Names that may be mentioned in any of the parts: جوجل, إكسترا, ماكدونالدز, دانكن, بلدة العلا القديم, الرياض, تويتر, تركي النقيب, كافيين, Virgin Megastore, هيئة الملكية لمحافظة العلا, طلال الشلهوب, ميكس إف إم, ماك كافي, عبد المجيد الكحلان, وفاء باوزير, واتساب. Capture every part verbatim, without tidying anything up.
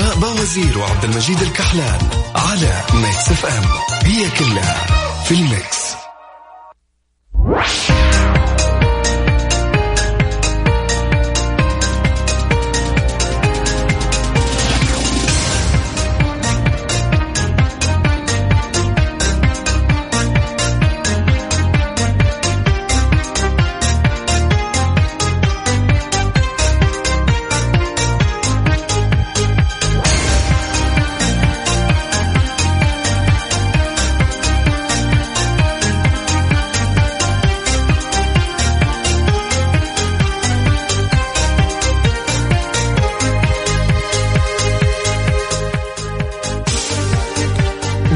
وفاء باوزير وعبد المجيد الكحلان على ميكس إف إم، هي كلها في الميكس.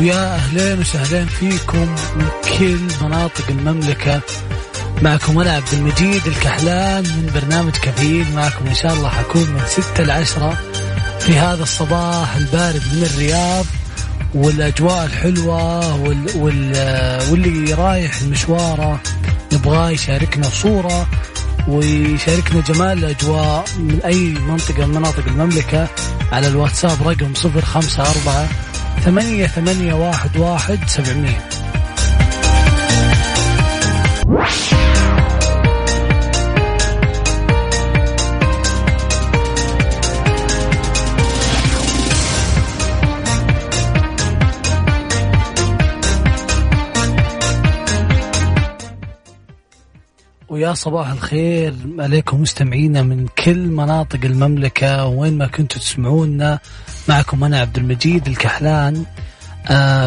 يا أهلين وسهلين فيكم من كل مناطق المملكة. معكم أنا عبد المجيد الكحلان من برنامج كافيين، معكم إن شاء الله حكون من ستة لعشرة في هذا الصباح البارد من الرياض، والأجواء الحلوة وال... وال... واللي رايح المشوارة نبغاه يشاركنا صورة ويشاركنا جمال الأجواء من أي منطقة من مناطق المملكة على الواتساب رقم صفر خمسة أربعة ثمانية ثمانية واحد واحد سبعمية. ويا صباح الخير عليكم مستمعينا من كل مناطق المملكة وين ما كنتوا تسمعونا. معكم أنا عبد المجيد الكحلان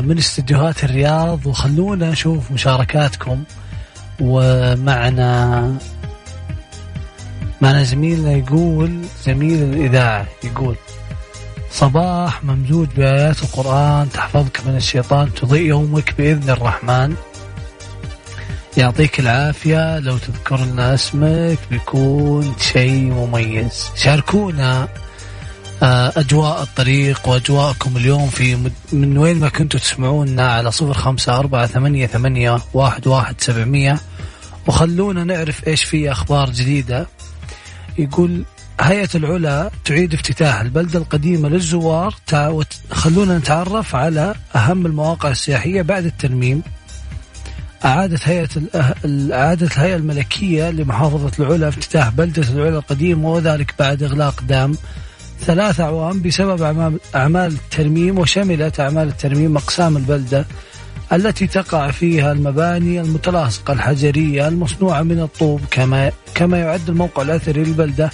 من استديوهات الرياض، وخلونا نشوف مشاركاتكم. ومعنا معنا زميلنا يقول، زميل الإذاعة يقول: صباح ممزوج بآيات القرآن تحفظك من الشيطان تضيء يومك بإذن الرحمن. يعطيك العافية، لو تذكر لنا اسمك بيكون شيء مميز. شاركونا أجواء الطريق وأجواءكم اليوم في من وين ما كنتوا تسمعونا على صفر خمسة أربعة ثمانية ثمانية واحد واحد سبعمية، وخلونا نعرف إيش في أخبار جديدة. يقول هيئة العلا تعيد افتتاح البلدة القديمة للزوار، خلونا نتعرف على أهم المواقع السياحية بعد الترميم. أعادت هيئة أعادت الهيئة الملكية لمحافظة العلا افتتاح بلدة العلا القديم، وذلك بعد إغلاق دام ثلاث أعوام بسبب أعمال الترميم. وشملت أعمال الترميم أقسام البلدة التي تقع فيها المباني المتلاصقة الحجرية المصنوعة من الطوب، كما كما يعد الموقع الأثري للبلدة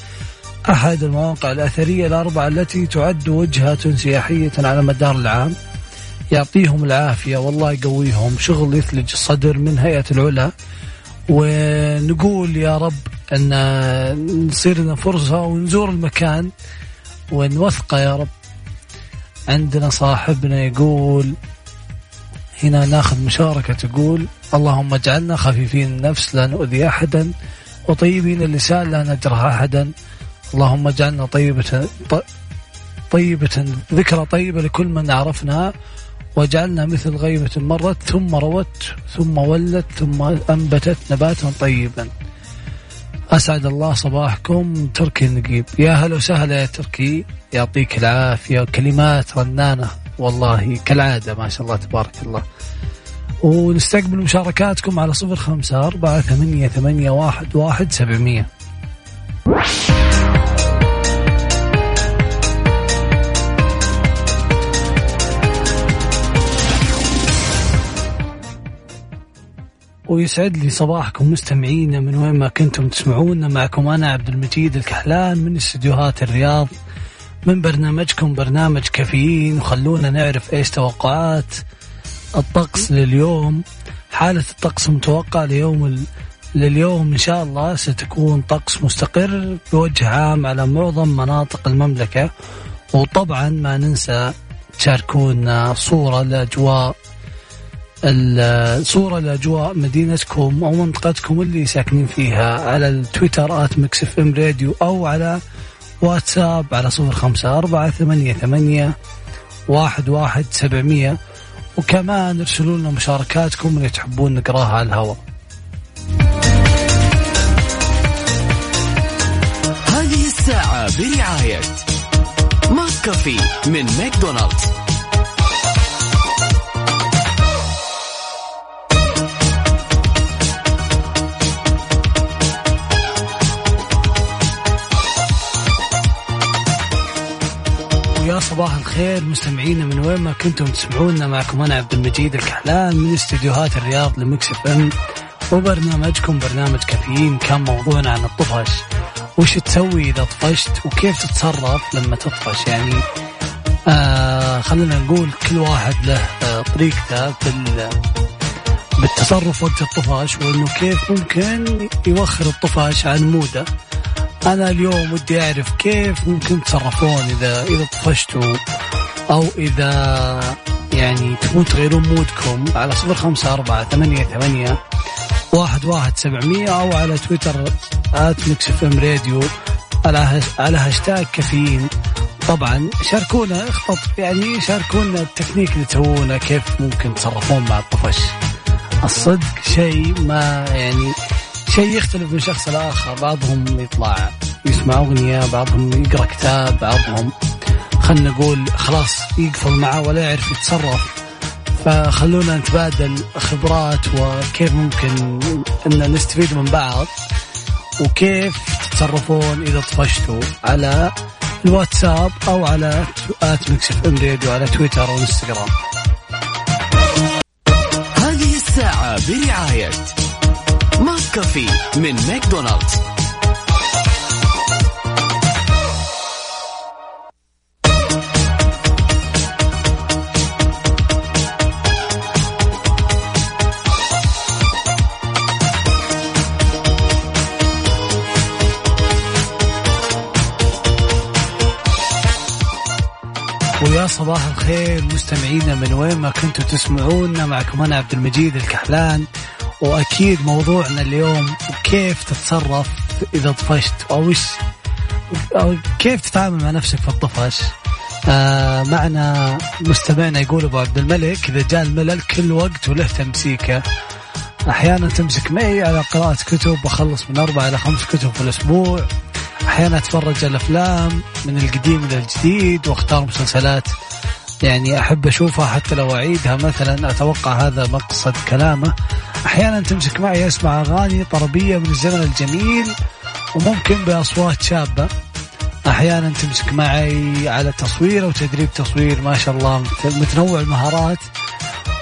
أحد المواقع الأثرية الأربعة التي تعد وجهة سياحية على مدار العام. يعطيهم العافية والله يقويهم، شغل يثلج الصدر من هيئة العلا، ونقول يا رب أن نصير لنا فرصة ونزور المكان ونوثقه يا رب. عندنا صاحبنا يقول هنا، ناخذ مشاركة تقول: اللهم اجعلنا خفيفين النفس لا نؤذي أحدا، وطيبين اللسان لا نجرح أحدا، اللهم اجعلنا طيبة طيبة ذكرى طيبة لكل من عرفنا، وجعلنا مثل غيبة مرت ثم روت ثم ولت ثم أنبتت نباتا طيبا. أسعد الله صباحكم. تركي النقيب، يا هلا وسهلا يا تركي، يعطيك العافية، كلمات رنانة والله كالعادة، ما شاء الله تبارك الله. ونستقبل مشاركاتكم على صفر خمسة أربعة ثمانية ثمانية واحد واحد سبعمية. ويسعد لي صباحكم مستمعينا من وين ما كنتم تسمعونا. معكم أنا عبد المجيد الكحلان من استديوهات الرياض من برنامجكم برنامج كافيين، وخلونا نعرف إيش توقعات الطقس لليوم. حالة الطقس متوقع ليوم ال... لليوم إن شاء الله ستكون طقس مستقر بوجه عام على معظم مناطق المملكة، وطبعا ما ننسى تشاركونا صورة لأجواء الصورة لأجواء مدينتكم أو منطقتكم اللي ساكنين فيها على التويتر آت ميكس إف إم راديو، أو على واتساب على صفر خمسة أربعة ثمانية ثمانية واحد واحد سبعمية. وكمان ارسلوا لنا مشاركاتكم اللي تحبون نقراها على الهواء. هذه الساعة برعاية ماك كافي من ماكدونالدز. يا صباح الخير مستمعينا من وين ما كنتم تسمعونا، معكم أنا عبد المجيد الكحلان من استديوهات الرياض لميكس إف إم وبرنامجكم برنامج كافيين. كان موضوعنا عن الطفش، وش تسوي إذا طفشت وكيف تتصرف لما تطفش. يعني آه خلينا نقول كل واحد له آه طريقته بالتصرف وقت الطفش، وإنه كيف ممكن يوخر الطفش عن موده. أنا اليوم ودي أعرف كيف ممكن تصرفون إذا إذا طفشتوا أو إذا يعني تبون تغيرون مودكم، على صفر خمسة أربعة ثمانية ثمانية واحد واحد سبعمية، أو على تويتر آت ميكس إف إم راديو على على هاشتاج كافيين. طبعا شاركونا، اخطط يعني شاركونا التكنيك اللي تسوونه، كيف ممكن تصرفون مع الطفش. الصدق شيء ما يعني شيء يختلف من شخص لآخر، بعضهم يطلع يسمع أغنية، بعضهم يقرأ كتاب، بعضهم خلنا نقول خلاص يقفل معه ولا يعرف يتصرف. فخلونا نتبادل خبرات وكيف ممكن أن نستفيد من بعض، وكيف تتصرفون إذا طفشتوا على الواتساب أو على آت ميكس إف إم راديو على تويتر وإنستغرام. هذه الساعة برعاية ماك كافي من ماكدونالدز. ويا صباح الخير مستمعينا من وين ما كنتوا تسمعونا، معكم أنا عبد المجيد الكحلان. وأكيد موضوعنا اليوم كيف تتصرف إذا طفشت، أو كيف تتعامل مع نفسك في الطفش. آه معنا مستمعنا يقول أبو عبد الملك، إذا جاء الملل كل وقت وله تمسيكه، أحيانا تمسك معي على قراءة كتب، وأخلص من أربعة إلى خمس كتب في الأسبوع. أحيانا أتفرج على الأفلام من القديم إلى الجديد، وأختار مسلسلات يعني أحب أشوفها حتى لو أعيدها مثلا، أتوقع هذا مقصد كلامه. أحيانا تمسك معي أسمع أغاني طربية من الزمن الجميل وممكن بأصوات شابة. أحيانا تمسك معي على تصوير وتدريب تصوير، ما شاء الله متنوع المهارات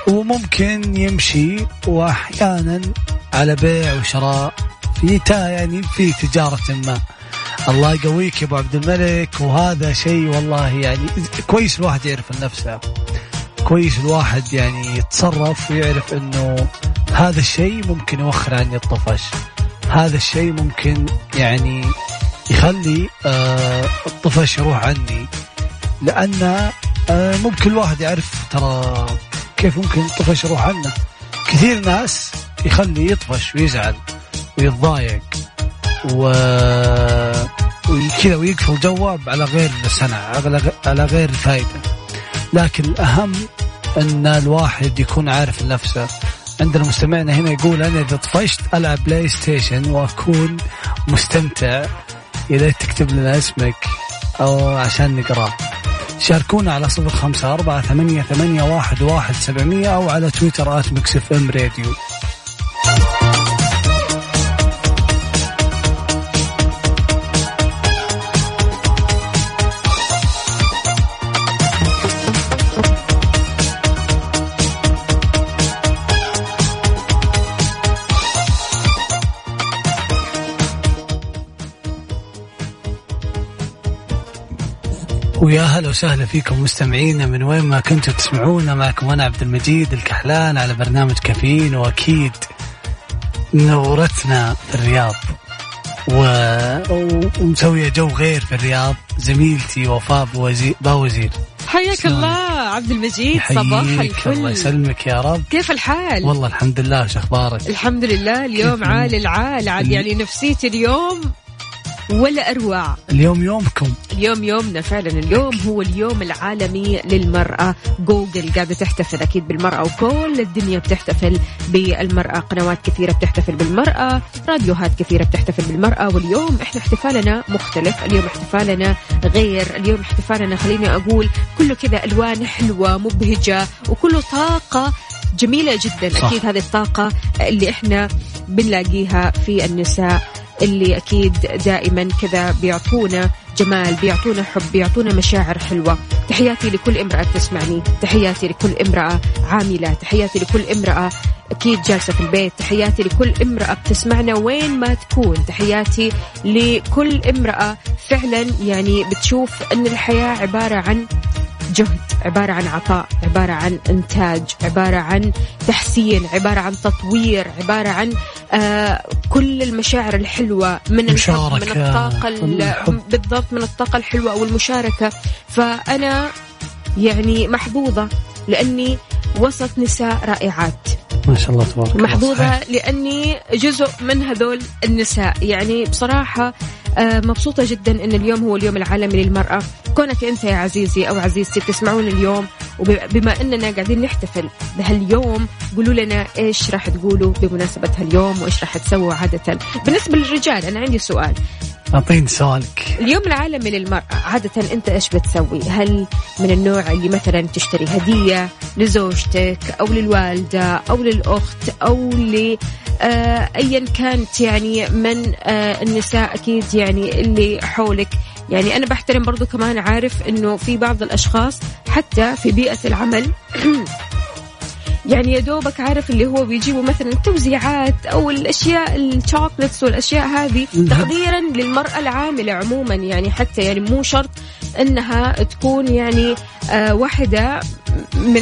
وممكن يمشي. وأحيانا على بيع وشراء في تا يعني في تجارة ما. الله يقويك يا أبو عبد الملك، وهذا شيء والله يعني كويس الواحد يعرف نفسه، كويس الواحد يعني يتصرف ويعرف أنه هذا الشيء ممكن يوخر عني الطفش، هذا الشيء ممكن يعني يخلي آه الطفش يروح عني. لأن آه ممكن الواحد يعرف ترى كيف ممكن الطفش يروح عنه. كثير ناس يخلي يطفش ويزعل ويتضايق و وكذا ويقفل جواب على غير السنة، على غير الفائدة. لكن الأهم أن الواحد يكون عارف نفسه. عندنا مستمعنا هنا يقول أنا إذا طفشت ألعب بلاي ستيشن وأكون مستمتع. إذا تكتب لنا اسمك أو عشان نقرأ. شاركونا على صفر خمسة أربعة ثمانية ثمانية واحد واحد سبعمية، أو على تويتر آت ميكس إف إم راديو. ويا هلا وسهلا فيكم مستمعينا من وين ما كنتوا تسمعونا، معكم أنا عبد المجيد الكحلان على برنامج كافيين. وأكيد نورتنا في الرياض و... ومسوية جو غير في الرياض زميلتي وفاء باوزير. حياك الله عبد المجيد، صباح الفل. الله يسلمك يا رب. كيف الحال؟ والله الحمد لله، شو أخبارك؟ الحمد لله، اليوم عال العال، يعني نفسيتي اليوم ولا أروع. اليوم يومكم، اليوم يومنا فعلا. اليوم هو اليوم العالمي للمرأة. جوجل قاعدة تحتفل أكيد بالمرأة، وكل الدنيا بتحتفل بالمرأة، قنوات كثيرة بتحتفل بالمرأة، راديوهات كثيرة بتحتفل بالمرأة، واليوم إحنا احتفالنا مختلف، اليوم احتفالنا غير، اليوم احتفالنا خليني أقول كله كذا ألوان حلوة مبهجة، وكله طاقة جميلة جدا. صح. أكيد هذه الطاقة اللي إحنا بنلاقيها في النساء، اللي أكيد دائما كذا بيعطونا جمال، بيعطونا حب، بيعطونا مشاعر حلوة. تحياتي لكل امرأة تسمعني، تحياتي لكل امرأة عاملة، تحياتي لكل امرأة أكيد جالسة في البيت، تحياتي لكل امرأة بتسمعنا وين ما تكون، تحياتي لكل امرأة فعلا يعني بتشوف أن الحياة عبارة عن جهد، عبارة عن عطاء، عبارة عن إنتاج، عبارة عن تحسين، عبارة عن تطوير، عبارة عن آه كل المشاعر الحلوة من الحب، من الطاقة بالضبط، من الطاقة الحلوة أو المشاركة. فأنا يعني محظوظة لأني وسط نساء رائعات ما شاء الله تبارك الله، محظوظة لأني جزء من هذول النساء. يعني بصراحة مبسوطة جدا أن اليوم هو اليوم العالمي للمرأة. كونك أنت يا عزيزي أو عزيزتي تسمعون اليوم، وبما أننا قاعدين نحتفل بهاليوم، قولوا لنا إيش راح تقولوا بمناسبة هاليوم وإيش راح تسووا عادة. بالنسبة للرجال أنا عندي سؤال، أعطيني سؤالك. اليوم العالمي للمرأة عادة أنت إيش بتسوي؟ هل من النوع اللي مثلا تشتري هدية لزوجتك أو للوالدة أو للأخت أو ل آه أيا كانت يعني من آه النساء أكيد يعني اللي حولك؟ يعني أنا بحترم برضو كمان، عارف أنه في بعض الأشخاص حتى في بيئة العمل يعني يدوبك عارف اللي هو بيجيبوا مثلا التوزيعات أو الأشياء الشوكولاتس والأشياء هذه تقديرا للمرأة العاملة عموما. يعني حتى يعني مو شرط أنها تكون يعني آه واحدة من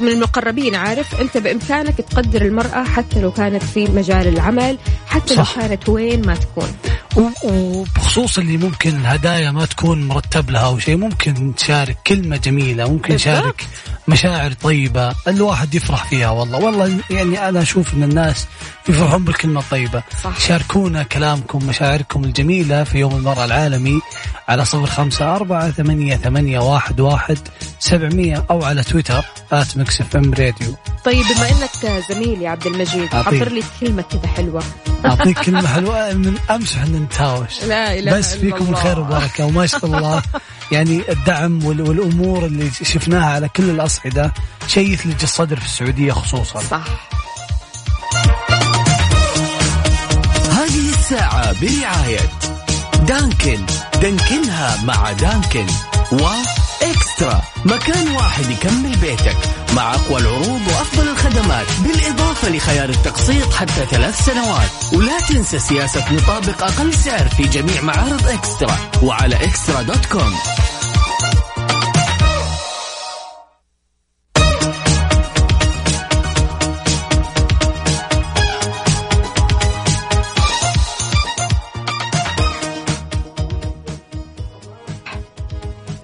من المقربين، عارف أنت بإمكانك تقدر المرأة حتى لو كانت في مجال العمل، حتى صح. لو كانت وين ما تكون، وبخصوص اللي ممكن هدايا ما تكون مرتب لها أو شيء، ممكن تشارك كلمة جميلة، ممكن تشارك مشاعر طيبة الواحد يفرح فيها. والله والله يعني أنا أشوف أن الناس يفرحون بالكلمة الطيبة. صح. شاركونا كلامكم، مشاعركم الجميلة في يوم المرأة العالمي على صفر خمسة أربعة ثمانية ثمانية واحد واحد سبعمية أو على تويتر آت ميكس إف إم راديو. طيب بما إنك زميلي عبد المجيد، حضر لي كلمة كذا حلوة. أعطيك كلمة حلوة من أمس إحنا نتهاوش، بس فيكم الخير وبركة وما شاء الله. يعني الدعم والأمور اللي شفناها على كل الأصعدة شيء يثلج الصدر في السعودية خصوصا. صح. هذه الساعة برعاية دانكن، دانكنها مع دانكن، وإكسترا مكان واحد يكمل بيتك مع أقوى العروض وأفضل الخدمات، بالإضافة لخيار التقسيط حتى ثلاث سنوات. ولا تنسى سياسة نطابق أقل سعر في جميع معارض إكسترا وعلى إكسترا دوت كوم.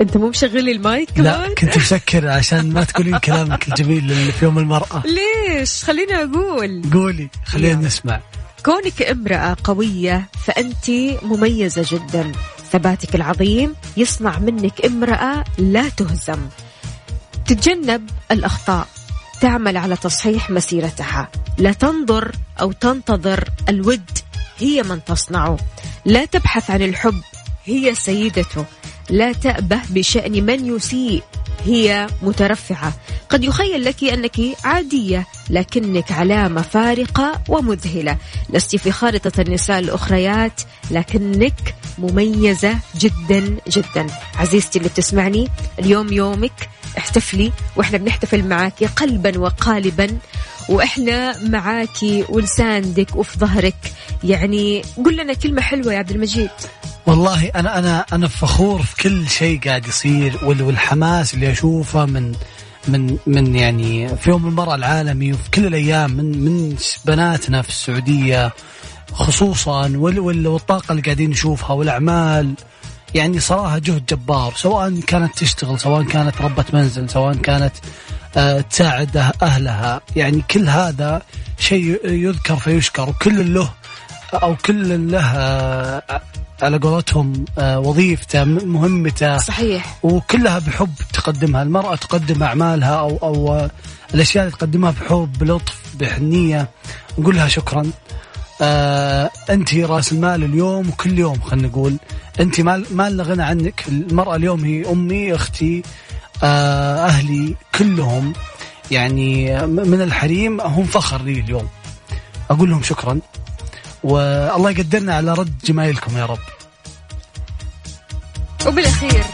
أنت مو مشغلي المايك كمان؟ لا كنت مسكر عشان ما تقولين كلامك الجميل اللي في يوم المرأة. ليش؟ خليني أقول. قولي، خلينا نسمع. كونك امرأة قوية فأنت مميزة جدا، ثباتك العظيم يصنع منك امرأة لا تهزم، تتجنب الأخطاء، تعمل على تصحيح مسيرتها، لا تنظر أو تنتظر الود، هي من تصنعه، لا تبحث عن الحب، هي سيدته، لا تأبه بشأن من يسيء، هي مترفعة، قد يخيل لك أنك عادية لكنك علامة فارقة ومذهلة، لست في خارطة النساء الأخريات لكنك مميزة جدا جدا. عزيزتي اللي بتسمعني، اليوم يومك، احتفلي وإحنا بنحتفل معاك قلبا وقالبا، وإحنا معاكي ولساندك وفي ظهرك. يعني قل لنا كلمة حلوة يا عبد المجيد. والله أنا أنا أنا فخور في كل شيء قاعد يصير، والحماس اللي أشوفه من من من يعني في يوم المرأة العالمي وفي كل الأيام من من بناتنا في السعودية خصوصا، والطاقة اللي قاعدين نشوفها والأعمال، يعني صراحة جهد جبار، سواء كانت تشتغل، سواء كانت ربة منزل، سواء كانت تساعد أهلها، يعني كل هذا شيء يذكر فيشكر، وكل له أو كل لها على قولتهم وظيفته مهمته صحيح، وكلها بحب تقدمها المرأة، تقدم أعمالها أو أو الأشياء اللي تقدمها بحب، بلطف، بحنية. نقولها شكرا، آه، أنت رأس المال اليوم وكل يوم، خلينا نقول أنت ما ما لا غنى عنك. المرأة اليوم هي أمي، أختي، آه، أهلي كلهم، يعني من الحريم هم فخر لي اليوم. أقول لهم شكرا، والله يقدرنا على رد جمايلكم يا رب. وبالأخير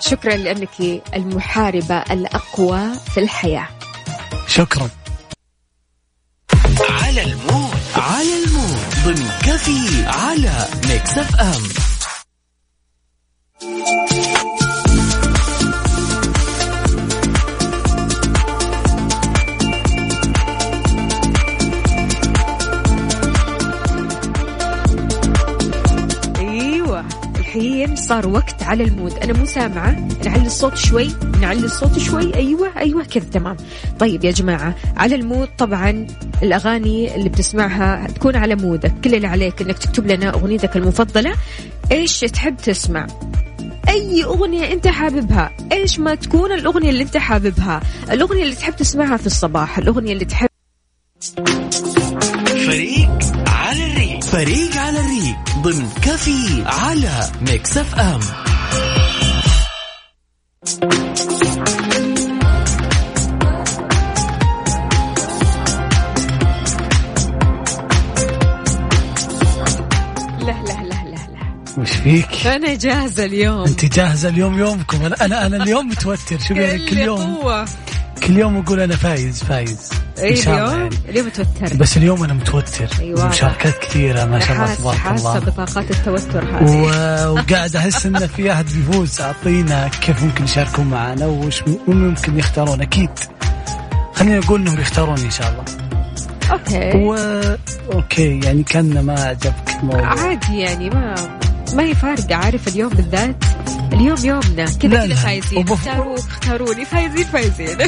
شكرا لأنك المحاربة الأقوى في الحياة. شكرا. على المود، على المود ضمن كافي على ميكس إف إم. ايوه الحين صار وقت على المود. انا مو سامعه، نعلي الصوت شوي، نعلي الصوت شوي. ايوه ايوه كذا تمام. طيب يا جماعه على المود طبعا الأغاني اللي بتسمعها تكون على مودك، كل اللي عليك أنك تكتب لنا أغنيتك المفضلة، إيش تحب تسمع، أي أغنية أنت حاببها، إيش ما تكون الأغنية اللي أنت حاببها، الأغنية اللي تحب تسمعها في الصباح، الأغنية اللي تحب. فريق على الريق، فريق على الريق ضمن كافي على ميكس إف إم. وش فيك؟ أنا جاهزة اليوم. أنت جاهزة اليوم، يومكم. أنا أنا, أنا اليوم متوتر. شو يعني كل يوم؟ قوة. كل يوم أقول أنا فايز فايز. إن شاء الله يعني. اليوم متوتر. بس اليوم أنا متوتر. أيوة. مشاركات كثيرة ما شاء الله تبارك الله. حاسة بطاقات التوتر هذه. و... وقاعد أحس إن في أحد بيفوز. أعطينا كيف ممكن يشاركون معنا وش ممكن يختارون. أكيد خلينا نقول إنهم يختارون إن شاء الله. أوكي. و... أوكي يعني كأنه ما عجبك الموضوع. عادي يعني ما. ما يفارق، عارف اليوم بالذات اليوم يومنا كذا كذا فايزين. اختاروا اختاروني فايزين فايزين.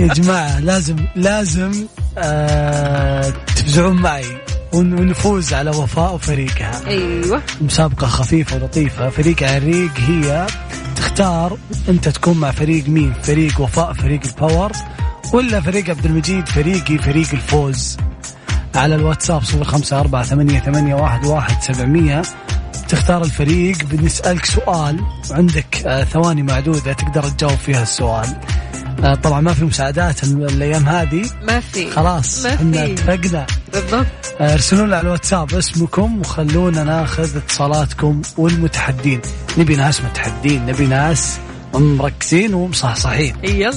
يا جماعة لازم لازم آه تفزعون معي ونفوز على وفاء وفريقها. أيوة مسابقة خفيفة ولطيفة. فريق عريق هي تختار أنت تكون مع فريق مين، فريق وفاء، فريق الباور، ولا فريق عبد المجيد، فريقي، فريق الفوز. على الواتساب صفر خمسة أربعة ثمانية ثمانية واحد واحد سبعمية تختار الفريق. بنسألك سؤال وعندك آه ثواني معدودة تقدر تجاوب فيها السؤال. آه طبعا ما في مساعدات الأيام هذه، ما في، خلاص احنا اتفقنا بالضبط. آه ارسلوا لنا على الواتساب اسمكم وخلونا ناخذ اتصالاتكم والمتحدين. نبي ناس متحدين، نبي ناس مركزين ومصحصحين. يلا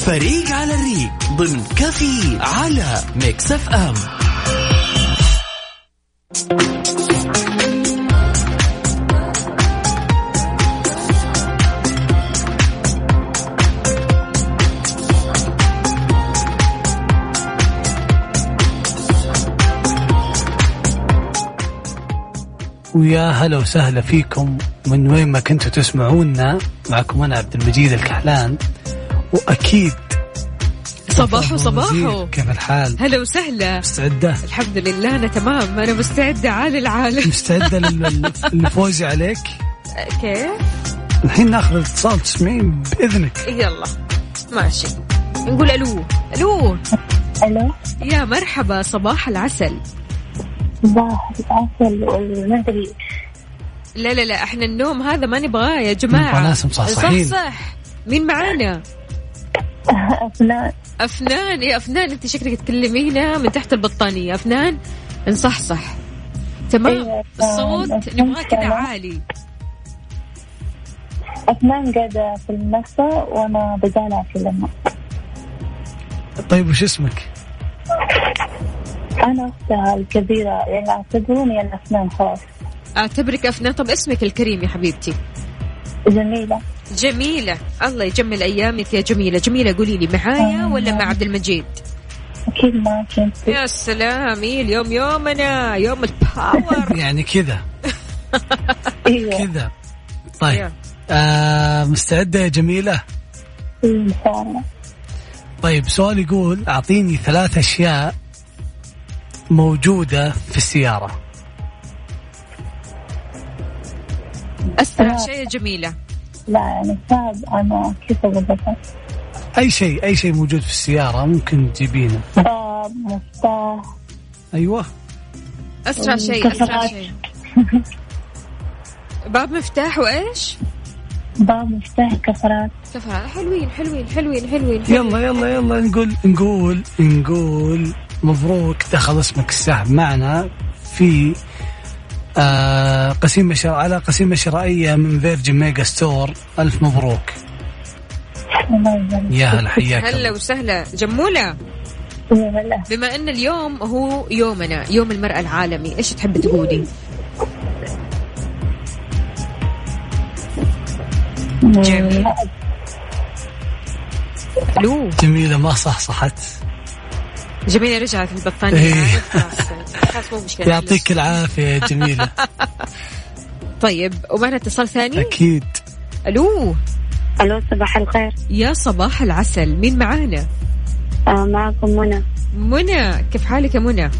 فريق على الريق ضمن كافي على ميكس إف إم. ويا هلا وسهلا فيكم من وين ما كنتوا تسمعونا. معكم أنا عبد المجيد الكحلان، وأكيد صباحو صباحو. كيف الحال؟ هلا وسهلا. مستعدة؟ الحمد لله أنا تمام، أنا مستعدة عال العالم. مستعدة للفوز عليك؟ كيف؟ الحين ناخذ الاتصال تسمعين بإذنك. يلا ماشي. نقول ألو ألو ألو. يا مرحبا، صباح العسل. صباح العسل والمدري. لا لا لا احنا النوم هذا ما نبغاه يا جماعة. صح صح. مين معانا؟ أفنان. أفنان؟ إيه أفنان أنت شكلك تكلمينا من تحت البطانية. أفنان نصحصح تمام. أيوة. الصوت نبغاه كده عالي. أفنان قاعدة في المنصة وأنا بجالع في الماء. طيب وش اسمك؟ أنا أختها الكبيرة، يعني أعتبروني أنا أفنان خلاص. أعتبرك أفنان. طب اسمك الكريم يا حبيبتي؟ جميلة. جميلة، الله يجمل أيامك يا جميلة. جميلة قولي لي معايا ولا مع عبد المجيد؟ أكيد ما كنت. يا سلام، اليوم يومنا يوم الباور يعني كذا كذا. طيب آه مستعدة يا جميلة؟ طيب سؤال يقول أعطيني ثلاث أشياء موجودة في السيارة. أسرع شيء جميلة. لا يعني صعب أنا كيف أضبطها. أي شيء أي شيء موجود في السيارة ممكن تجيبينه. باب، مفتاح. أيوة. أسرع شيء أسرع شيء. باب، مفتاح، وإيش؟ باب، مفتاح، كفرات. كفرات حلوين حلوين حلوين حلوين. يلا يلا يلا نقول نقول نقول مبروك، دخل اسمك السحب معنا في آه قسيمة شر... على قسيمة شرائية من فيرجن ميجا ستور. ألف مبروك. يا هلا حياك. هلا وسهلا جمولة. بما أن اليوم هو يومنا يوم المرأة العالمي، إيش تحب تقولي؟ جميل. لو جميلة ما صحصحت. جميلة رجعت البطانية. يعطيك العافية جميلة. طيب ومعنا اتصال ثاني؟ أكيد. ألو. ألو صباح الخير. يا صباح العسل، مين معانا؟ آه معكم منى. منى كيف حالك يا منى؟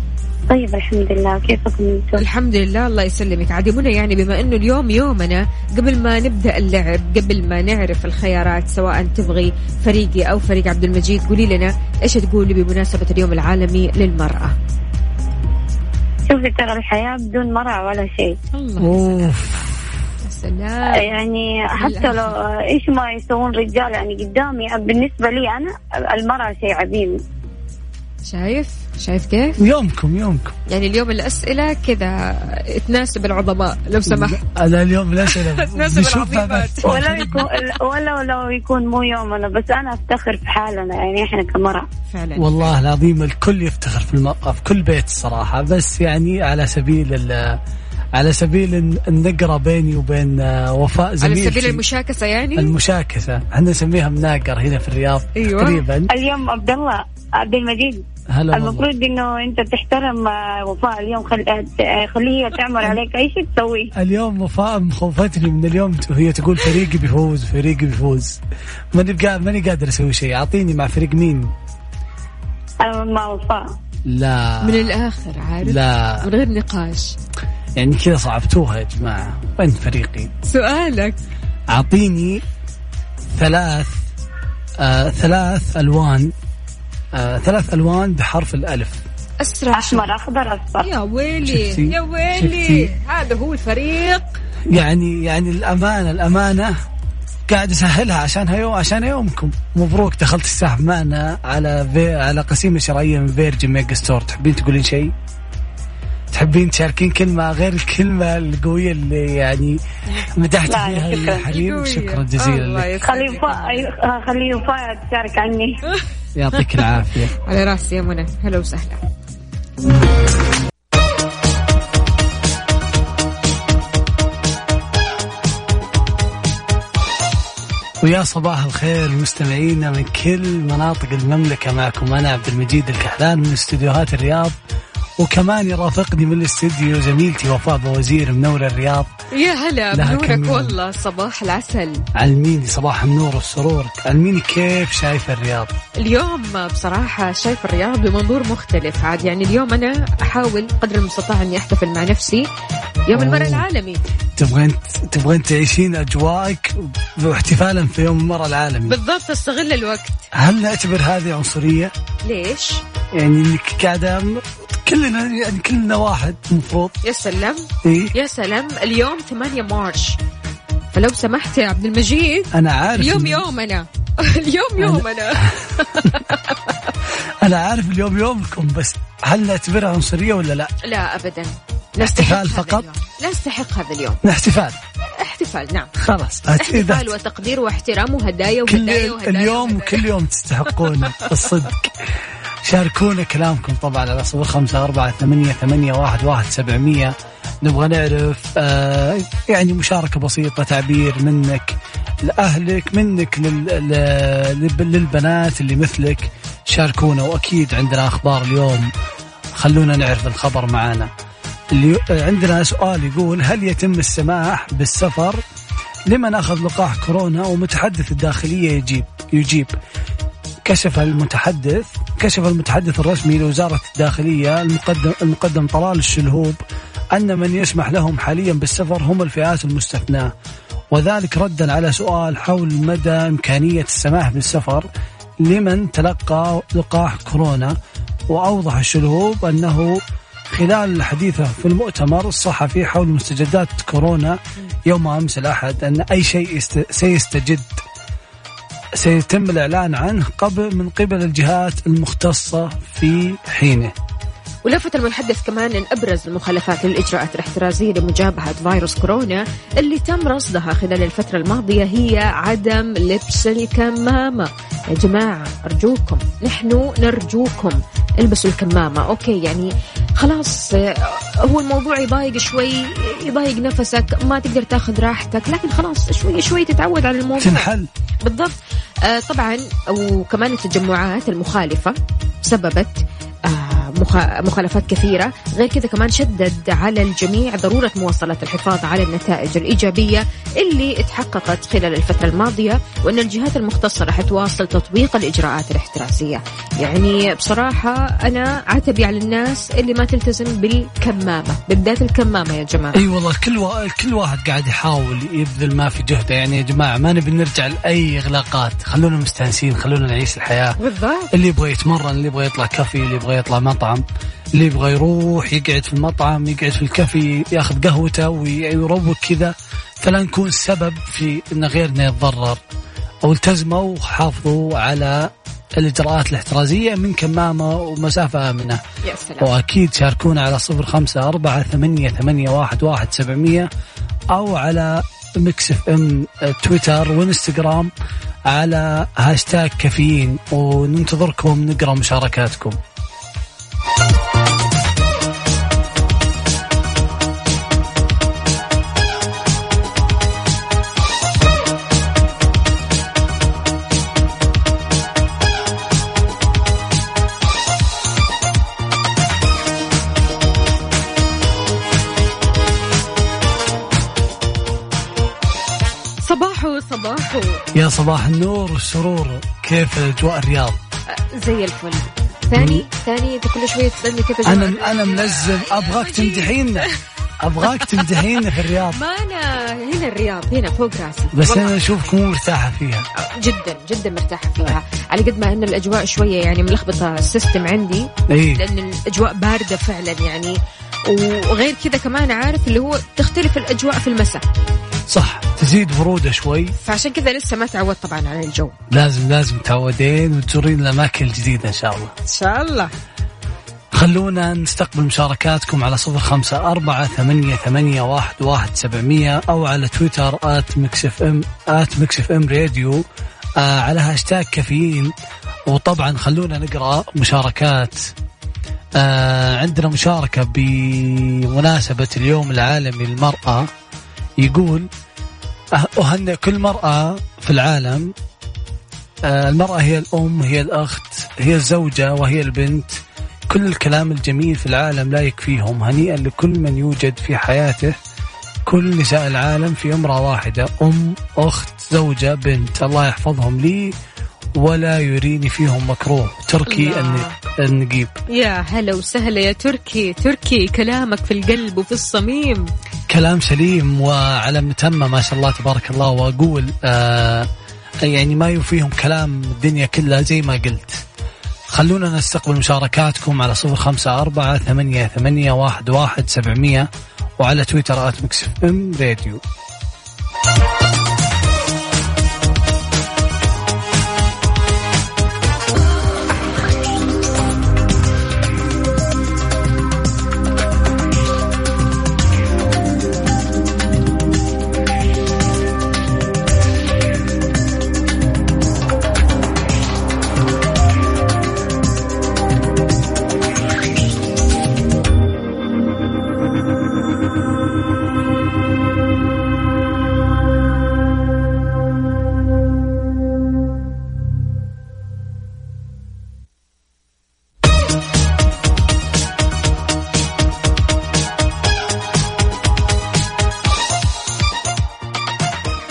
طيب الحمد لله، كيفكم انتم؟ الحمد لله الله يسلمك. عادي منى، يعني بما انه اليوم يومنا، قبل ما نبدا اللعب، قبل ما نعرف الخيارات سواء تبغي فريقي او فريق عبد المجيد، قولي لنا ايش تقولي بمناسبه اليوم العالمي للمراه؟ شوفي ترى الحياه بدون مراه ولا شيء. الله سلام. يعني حتى لو ايش ما يسوون رجال يعني قدامي، بالنسبه لي انا المراه شيء عظيم. شايف شايف كيف يومكم يومكم يعني اليوم الأسئلة كذا تناسب العظماء لو سمحت. أنا اليوم الأسئلة تناسب العظماء. ولا يكون ولا لو يكون مو يومنا، بس أنا أفتخر في حالنا يعني إحنا كمرأة فعلا. والله العظيم الكل يفتخر في المرأة في كل بيت الصراحة، بس يعني على سبيل على سبيل النقرة بيني وبين وفاء زميلتي، على سبيل المشاكسة يعني المشاكسة احنا نسميها مناقر هنا في الرياض. أيوة. تقريبا اليوم عبد الله عبد المجيد المفروض انه انت تحترم وفاء اليوم، خل... خليها تعمر عليك اي شيء تسويه. اليوم وفاء مخوفتني من اليوم، هي تقول فريقي بيفوز فريقي بيفوز، ماني بقا... ماني قادر اسوي شيء. اعطيني مع فريق مين؟ مع وفاء. لا من الاخر عارف، لا من غير نقاش يعني كذا صعبتوها يا جماعة. وين فريقي؟ سؤالك. أعطيني ثلاث آه ثلاث ألوان آه ثلاث ألوان بحرف الألف. أسرع. أحمر، أخضر، أصفر. يا ويلي شفتي؟ يا ويلي هذا هو الفريق. يعني يعني الأمانة الأمانة قاعد أسهلها عشان هيو عشان يومكم. مبروك دخلت السحب معنا على في... على قسيمة شرائية من فيرجن ميجا ستور. تحبين تقولين شيء؟ تحبين تشاركين كلمة غير الكلمة القوية اللي يعني مدحت فيها الحريم؟ شكرا جزيلا. خلي خلي وفاء تشارك عني. يعطيك العافية. على رأسي يا منى، هلا وسهلا. ويا صباح الخير مستمعينا من كل مناطق المملكة، معكم أنا عبد المجيد الكحلان من استديوهات الرياض، وكمان يرافقني من الاستديو زميلتي وفاء باوزير منور الرياض. يا هلا بنورك والله، صباح العسل. علميني صباح النور والسرورك، علميني كيف شايف الرياض اليوم؟ بصراحة شايف الرياض بمنظور مختلف عاد، يعني اليوم أنا أحاول قدر المستطاع أني أحتفل مع نفسي يوم المرأة العالمي. تبغين تبغين تعيشين أجواءك واحتفالا في يوم المرأة العالمي بالضبط، استغل الوقت. هل نعتبر هذه عنصرية؟ ليش؟ يعني إنك قاعدة كلنا يعني كلنا واحد مفروض. يا سلام إيه؟ يا سلام اليوم ثمانية مارس، فلو سمحت يا عبد المجيد أنا عارف اليوم يومنا اليوم يومنا. أنا عارف اليوم يومكم، بس هل نعتبرها عنصرية ولا لا؟ لا أبدا. احتفال فقط؟ لا استحق هذا اليوم. احتفال احتفال نعم خلاص، احتفال وتقدير واحترام وهدايا وهدايا وهدايا اليوم وهدايا. كل يوم تستحقونه الصدق. شاركونا كلامكم طبعا على صفر خمسة أربعة ثمانية ثمانية واحد واحد سبعمية. نبغى نعرف آه يعني مشاركة بسيطة، تعبير منك لأهلك، منك لل... لل... للبنات اللي مثلك، شاركونا، وأكيد عندنا أخبار اليوم، خلونا نعرف الخبر معانا. عندنا سؤال يقول: هل يتم السماح بالسفر لمن أخذ لقاح كورونا؟ ومتحدث الداخلية يجيب يجيب كشف المتحدث كشف المتحدث الرسمي لوزارة الداخلية المقدم المقدم طلال الشلهوب أن من يسمح لهم حاليا بالسفر هم الفئات المستثناة، وذلك ردا على سؤال حول مدى إمكانية السماح بالسفر لمن تلقى لقاح كورونا. وأوضح الشلهوب أنه خلال حديثه في المؤتمر الصحفي حول مستجدات كورونا يوم أمس الأحد أن أي شيء سيستجد سيتم الإعلان عنه قبل من قبل الجهات المختصة في حينه. ولفت المتحدث كمان أن أبرز المخالفات للإجراءات الاحترازية لمجابهة فيروس كورونا اللي تم رصدها خلال الفترة الماضية هي عدم لبس الكمامة. يا جماعة أرجوكم، نحن نرجوكم البسوا الكمامة. أوكي يعني خلاص، هو الموضوع يضايق شوي، يضايق نفسك، ما تقدر تاخذ راحتك، لكن خلاص شوي شوي تتعود على الموضوع تنحل بالضبط. آه طبعا، وكمان التجمعات المخالفة سببت مخالفات كثيرة. غير كذا كمان شدد على الجميع ضرورة مواصلة الحفاظ على النتائج الإيجابية اللي اتحققت خلال الفترة الماضية، وأن الجهات المختصة راح تواصل تطبيق الإجراءات الاحترازية. يعني بصراحة أنا عتبي على الناس اللي ما تلتزم بالكمامة، بالذات الكمامة يا جماعة. أي أيوة والله، كل و... كل واحد قاعد يحاول يبذل ما في جهده. يعني يا جماعة ما نبي نرجع لأي إغلاقات، خلونا مستانسين، خلونا نعيش الحياة بالضبط. اللي يبغى يتمرن، اللي يبغى يطلع كافي، اللي يبغى يطلع مطعم، اللي يبغى يروح يقعد في المطعم، يقعد في الكافي، ياخذ قهوته ويروق كذا. فلا نكون سبب في ان غيرنا يتضرر. او التزموا وحافظوا على الاجراءات الاحترازيه من كمامه ومسافه امنه. يا سلام. واكيد شاركونا على صفر خمسة أربعة ثمانية ثمانية واحد واحد سبعمية او على ميكس إف إم تويتر وانستغرام على هاشتاج كافيين، وننتظركم نقرا مشاركاتكم. صباحو صباحو يا صباح النور والسرور. كيف أجواء الرياض؟ زي الفل. ثاني ثاني انت كل شويه تسالني كيف اجواء. انا انا منزل، ابغاك تمدحينا، ابغاك تمدحينا في الرياض. ما انا هنا الرياض هنا فوق راسي، بس انا اشوفك مو مرتاحه فيها. جدا جدا مرتاحه فيها، على قد ما ان الاجواء شويه يعني ملخبطه السيستم عندي. إيه؟ لان الاجواء بارده فعلا يعني. وغير كذا كمان عارف اللي هو تختلف الاجواء في المساء، صح، تزيد برودة شوي، فعشان كذا لسه ما تعود طبعا على الجو. لازم لازم تعودين وتزورين الأماكن الجديدة إن شاء الله. إن شاء الله. خلونا نستقبل مشاركاتكم على صفر خمسة أربعة ثمانية ثمانية واحد واحد سبعمية أو على تويتر آت ميكس إف إم آت ميكس إف إم راديو آه على هاشتاج كافيين. وطبعا خلونا نقرأ مشاركات. آه عندنا مشاركة بمناسبة اليوم العالمي للمرأة، يقول: أهنئ كل مرأة في العالم. المرأة هي الأم، هي الأخت، هي الزوجة، وهي البنت. كل الكلام الجميل في العالم لا يكفيهم. هنيئا لكل من يوجد في حياته كل نساء العالم في امرأة واحدة، أم، أخت، زوجة، بنت. الله يحفظهم لي ولا يريني فيهم مكروه. تركي النقيب. يا هلا وسهلا يا تركي. تركي كلامك في القلب وفي الصميم، كلام سليم وعلى متمة ما شاء الله تبارك الله. وأقول آه يعني ما يوفيهم كلام الدنيا كلها زي ما قلت. خلونا نستقبل مشاركاتكم على صفر خمسة أربعة ثمانية ثمانية واحد واحد سبعمية وعلى تويتر آت ميكس إف إم راديو.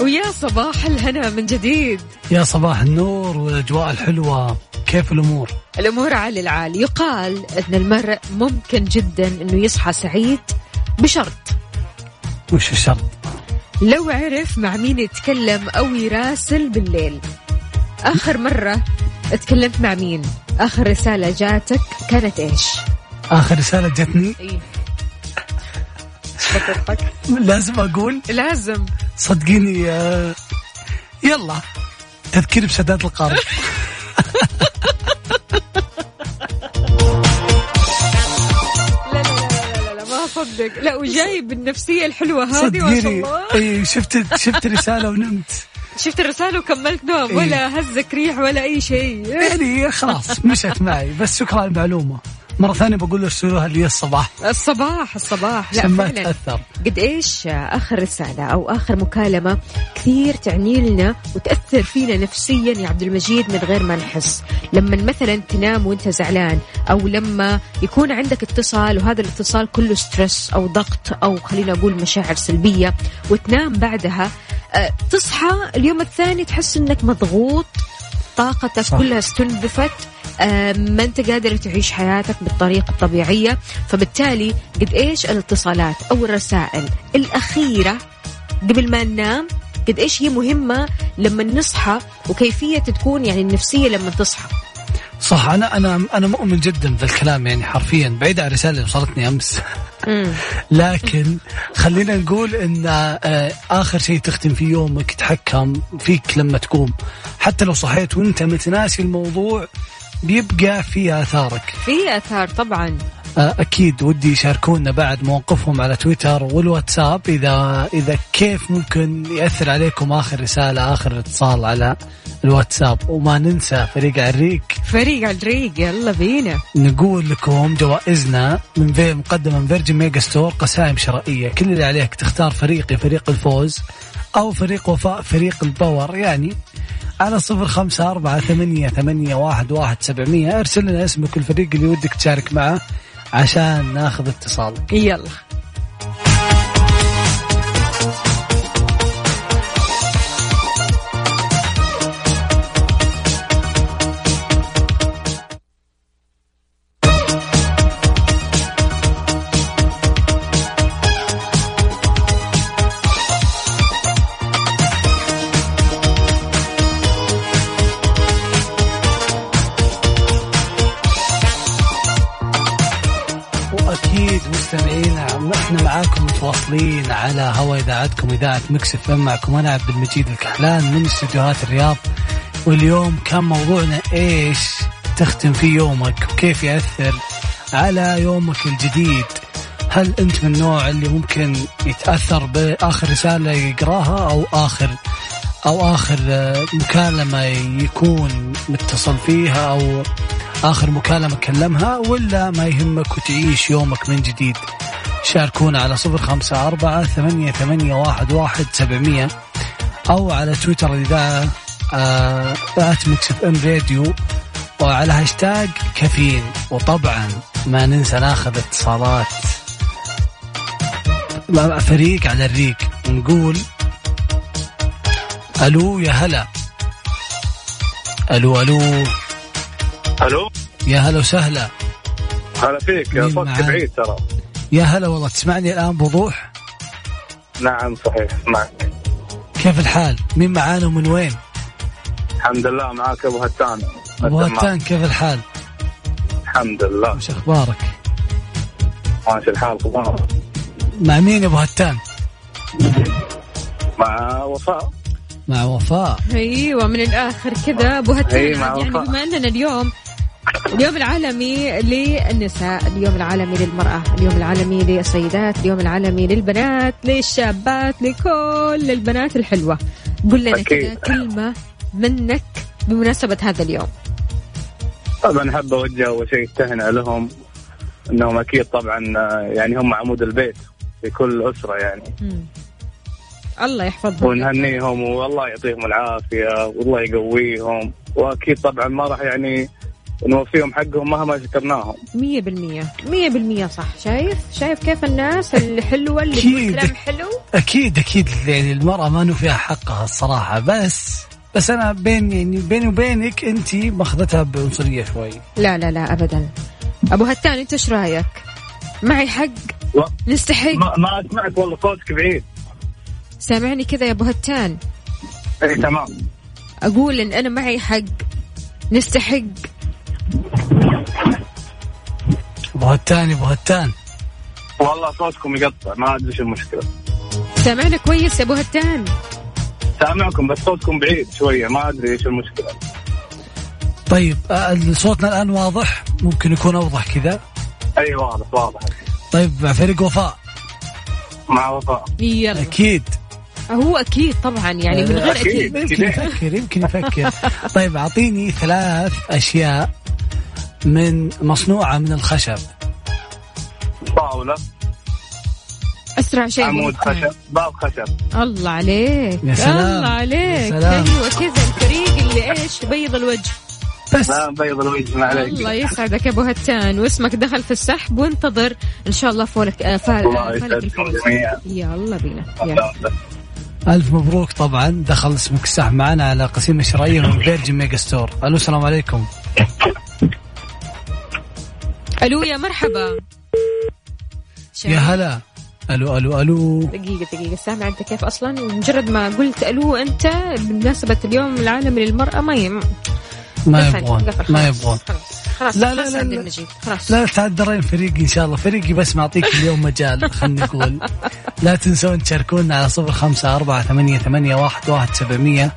ويا صباح الهنا من جديد. يا صباح النور والأجواء الحلوة. كيف الأمور؟ الأمور على العالي. يقال أن المرء ممكن جدا أنه يصحى سعيد بشرط. وش الشرط؟ لو عرف مع مين يتكلم أو يراسل بالليل. آخر مرة اتكلمت مع مين؟ آخر رسالة جاتك كانت إيش؟ آخر رسالة جتني؟ إيه؟ لازم أقول؟ لازم صدقيني. يلا تذكير بسداد القرض. لا, لا لا لا ما أصدق. لا وجايب النفسية الحلوة هذه ما شاء الله. اي شفت شفت رسالة ونمت. شفت الرسالة وكملت نوم ولا هزك ريح ولا أي شيء. يعني خلاص مشت معي. بس شكرا على المعلومة. مرة ثانية بقول ارسلوها لي الصباح الصباح الصباح لا فعلا قد إيش آخر رسالة أو آخر مكالمة كثير تعني لنا وتأثر فينا نفسيا يا عبد المجيد من غير ما نحس. لما مثلا تنام وانت زعلان أو لما يكون عندك اتصال وهذا الاتصال كله سترس أو ضغط أو خلينا أقول مشاعر سلبية وتنام بعدها تصحى اليوم الثاني تحس إنك مضغوط طاقتك صح. كلها استنبفت ما أنت قادر تعيش حياتك بالطريقة الطبيعية. فبالتالي قد إيش الاتصالات أو الرسائل الأخيرة قبل ما ننام قد إيش هي مهمة لما نصحى وكيفية تكون يعني النفسية لما تصحى صح. أنا أنا أنا مؤمن جدا بالكلام يعني حرفيا بعيد عن الرسالة اللي وصلتني أمس. لكن خلينا نقول إن آخر شيء تختم في يومك تحكم فيك لما تقوم. حتى لو صحيت وأنت متناسي الموضوع بيبقى في آثارك في آثار طبعا أكيد. ودي يشاركونا بعد مواقفهم على تويتر والواتساب إذا إذا كيف ممكن يأثر عليكم آخر رسالة آخر اتصال على الواتساب. وما ننسى فريق عريق فريق عريق. يلا بينا نقول لكم جوائزنا من في مقدمة من فيرجن ميجا ستور قسائم شرائية. كل اللي عليك تختار فريقي فريق الفوز أو فريق وفاء فريق الباور يعني على صفر خمسة أربعة ثمانية ثمانية واحد واحد سبعمية. أرسل لنا اسمك والفريق اللي ودك تشارك معه عشان ناخذ اتصال. يلا واصلين على هوا إذاعتكم إذاعة ميكس إف إم. معكم أنا عبد المجيد الكحلان من استديوهات الرياض. واليوم كان موضوعنا إيش تختم في يومك وكيف يأثر على يومك الجديد. هل أنت من النوع اللي ممكن يتأثر بآخر رسالة يقراها أو آخر أو آخر مكالمة يكون متصل فيها أو آخر مكالمة كلمها ولا ما يهمك وتعيش يومك من جديد؟ شاركونا على صفر خمسة أربعة ثمانية ثمانية واحد واحد سبعمية أو على تويتر الإذاعة آت ميكس إف إم راديو وعلى هاشتاج كافيين. وطبعا ما ننسى ناخذ اتصالات فريق على الريق. نقول ألو يا هلا. ألو ألو ألو يا هلا وسهلا. هلا فيك يا صوتك بعيد ترى. يا هلا والله. تسمعني الآن بوضوح؟ نعم صحيح معك. كيف الحال؟ مين معانا ومن وين؟ الحمد لله معاك أبو هتان. أبو هتان كيف الحال؟ الحمد لله. وش أخبارك؟ ماشي الحال طبعا. مع مين أبو هتان؟ مع وفاء. مع وفاء. أيوة من الآخر كذا أبو هتان. يعني بما أننا اليوم اليوم العالمي للنساء، اليوم العالمي للمرأة، اليوم العالمي للسيدات، اليوم العالمي للبنات، للشابات، لكل البنات الحلوة، قل لنا كذا كلمة منك بمناسبة هذا اليوم. طبعا حابة أوجه أول شيء التهنئة لهم أنهم أكيد طبعا يعني هم عمود البيت في كل أسرة يعني. مم. الله يحفظهم ونهنيهم والله يعطيهم العافية والله يقويهم. وأكيد طبعا ما راح يعني ونوفيهم حقهم مهما شكرناهم. مية بالمية مية بالمية صح. شايف شايف كيف الناس الحلوة اللي بالكلام حلو. أكيد أكيد يعني المرأة ما نوفيها حقها الصراحة. بس بس أنا بين يعني بيني وبينك أنت ماخذتها بعنصرية شوي. لا لا لا أبدا. أبو هتان أنت إيش رأيك؟ معي حق و... نستحق. ما, ما أسمعك والله صوتك بعيد. سامعني كذا يا أبو هتان؟ إيه تمام. أقول إن أنا معي حق نستحق. بهتان بهتان والله صوتكم يقطع ما أدري شو المشكلة. سامعنا كويس يا بهتان؟ سامعكم بس صوتكم بعيد شوية ما أدري شو المشكلة. طيب صوتنا الآن واضح؟ ممكن يكون أوضح كذا. أي واضح واضح. طيب مع فريق وفاء. مع وفاء يلا. أكيد هو أكيد طبعا يعني من غير أكيد, أكيد. يمكن يفكر يمكن يفكر طيب أعطيني ثلاث أشياء من مصنوعة من الخشب. طاولة. أسرع شيء. عمود خشب. باب خشب. الله عليك يا سلام. الله عليك. أيوة كذا الفريق اللي إيش بيض الوجه. بس لا بيض الوجه ما عليك. الله يسعدك يا أبو هتان واسمك دخل في السحب وانتظر إن شاء الله فولك آه فال فالك الفوز. يلا بينا. يلا. ألف مبروك طبعا دخل اسمك السحب معنا على قسيم الشرعية من فيرجن ميجا ستور. ألو السلام عليكم. ألو يا مرحبا شايف. يا هلا. ألو ألو ألو دقيقة دقيقة سامع أنت كيف أصلا؟ ومجرد ما قلت ألو أنت بمناسبة اليوم العالمي للمرأة ما يم ما يبغون ما يبغون خلاص. لا لا لا لا خلاص. لا تعذرين فريقي إن شاء الله فريقي بس معطيك اليوم مجال خلني أقول لا تنسون تشاركونا على صفر خمسة أربعة ثمانية ثمانية واحد واحد سبعمية.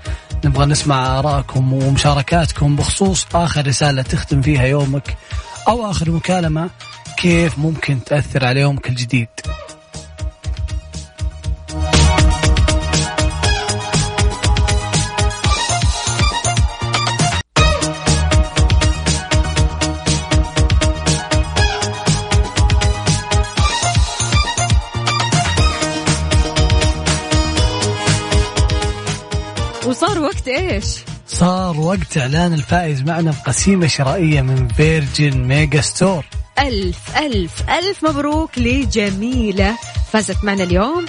نبغى نسمع آراءكم ومشاركاتكم بخصوص آخر رسالة تختم فيها يومك أو آخر مكالمة كيف ممكن تأثر على يومك الجديد. وصار وقت إيش؟ صار وقت إعلان الفائز معنا بقسيمة شرائية من فيرجن ميجا ستور. ألف ألف ألف مبروك لجميلة فازت معنا اليوم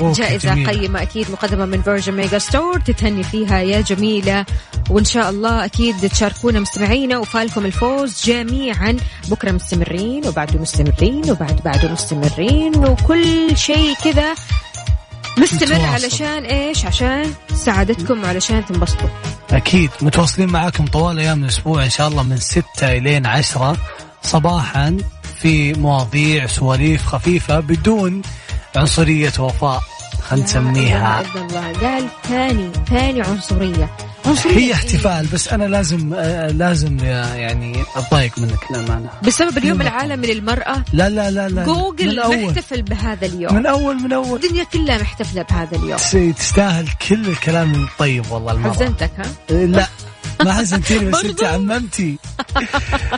بجائزة قيمة أكيد مقدمة من فيرجن ميجا ستور. تتهني فيها يا جميلة وإن شاء الله أكيد تشاركونا مستمعينا وفالكم الفوز جميعا. بكرة مستمرين وبعده مستمرين وبعد بعده مستمرين وكل شيء كذا مستمر علشان إيش؟ عشان سعادتكم وعلشان تنبسطوا. أكيد متواصلين معاكم طوال أيام الأسبوع إن شاء الله من ستة إلى عشرة صباحا في مواضيع سواليف خفيفة بدون عنصرية وفاء خلينا نسميها. الله قال ثاني ثاني عنصرية. هي احتفال بس أنا لازم لازم يعني أضايق منك للأمانة بسبب اليوم العالمي للمرأة. لا لا لا لا جوجل محتفل بهذا اليوم من أول من أول الدنيا كلها محتفلة بهذا اليوم. تستاهل كل الكلام الطيب والله المرأة. حزنتك ها؟ لا ما حزنتيني بس أنت عممتي.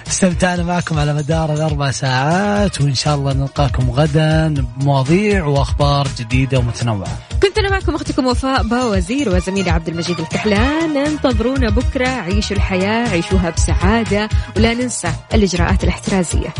استمتعنا معكم على مدار الأربع ساعات وإن شاء الله نلقاكم غدا بمواضيع وأخبار جديدة ومتنوعة. كنت أنا معكم أختكم وفاء باوزير وزميلي عبد المجيد الكحلان. انتظرونا بكرة. عيشوا الحياة عيشوها بسعادة ولا ننسى الإجراءات الاحترازية.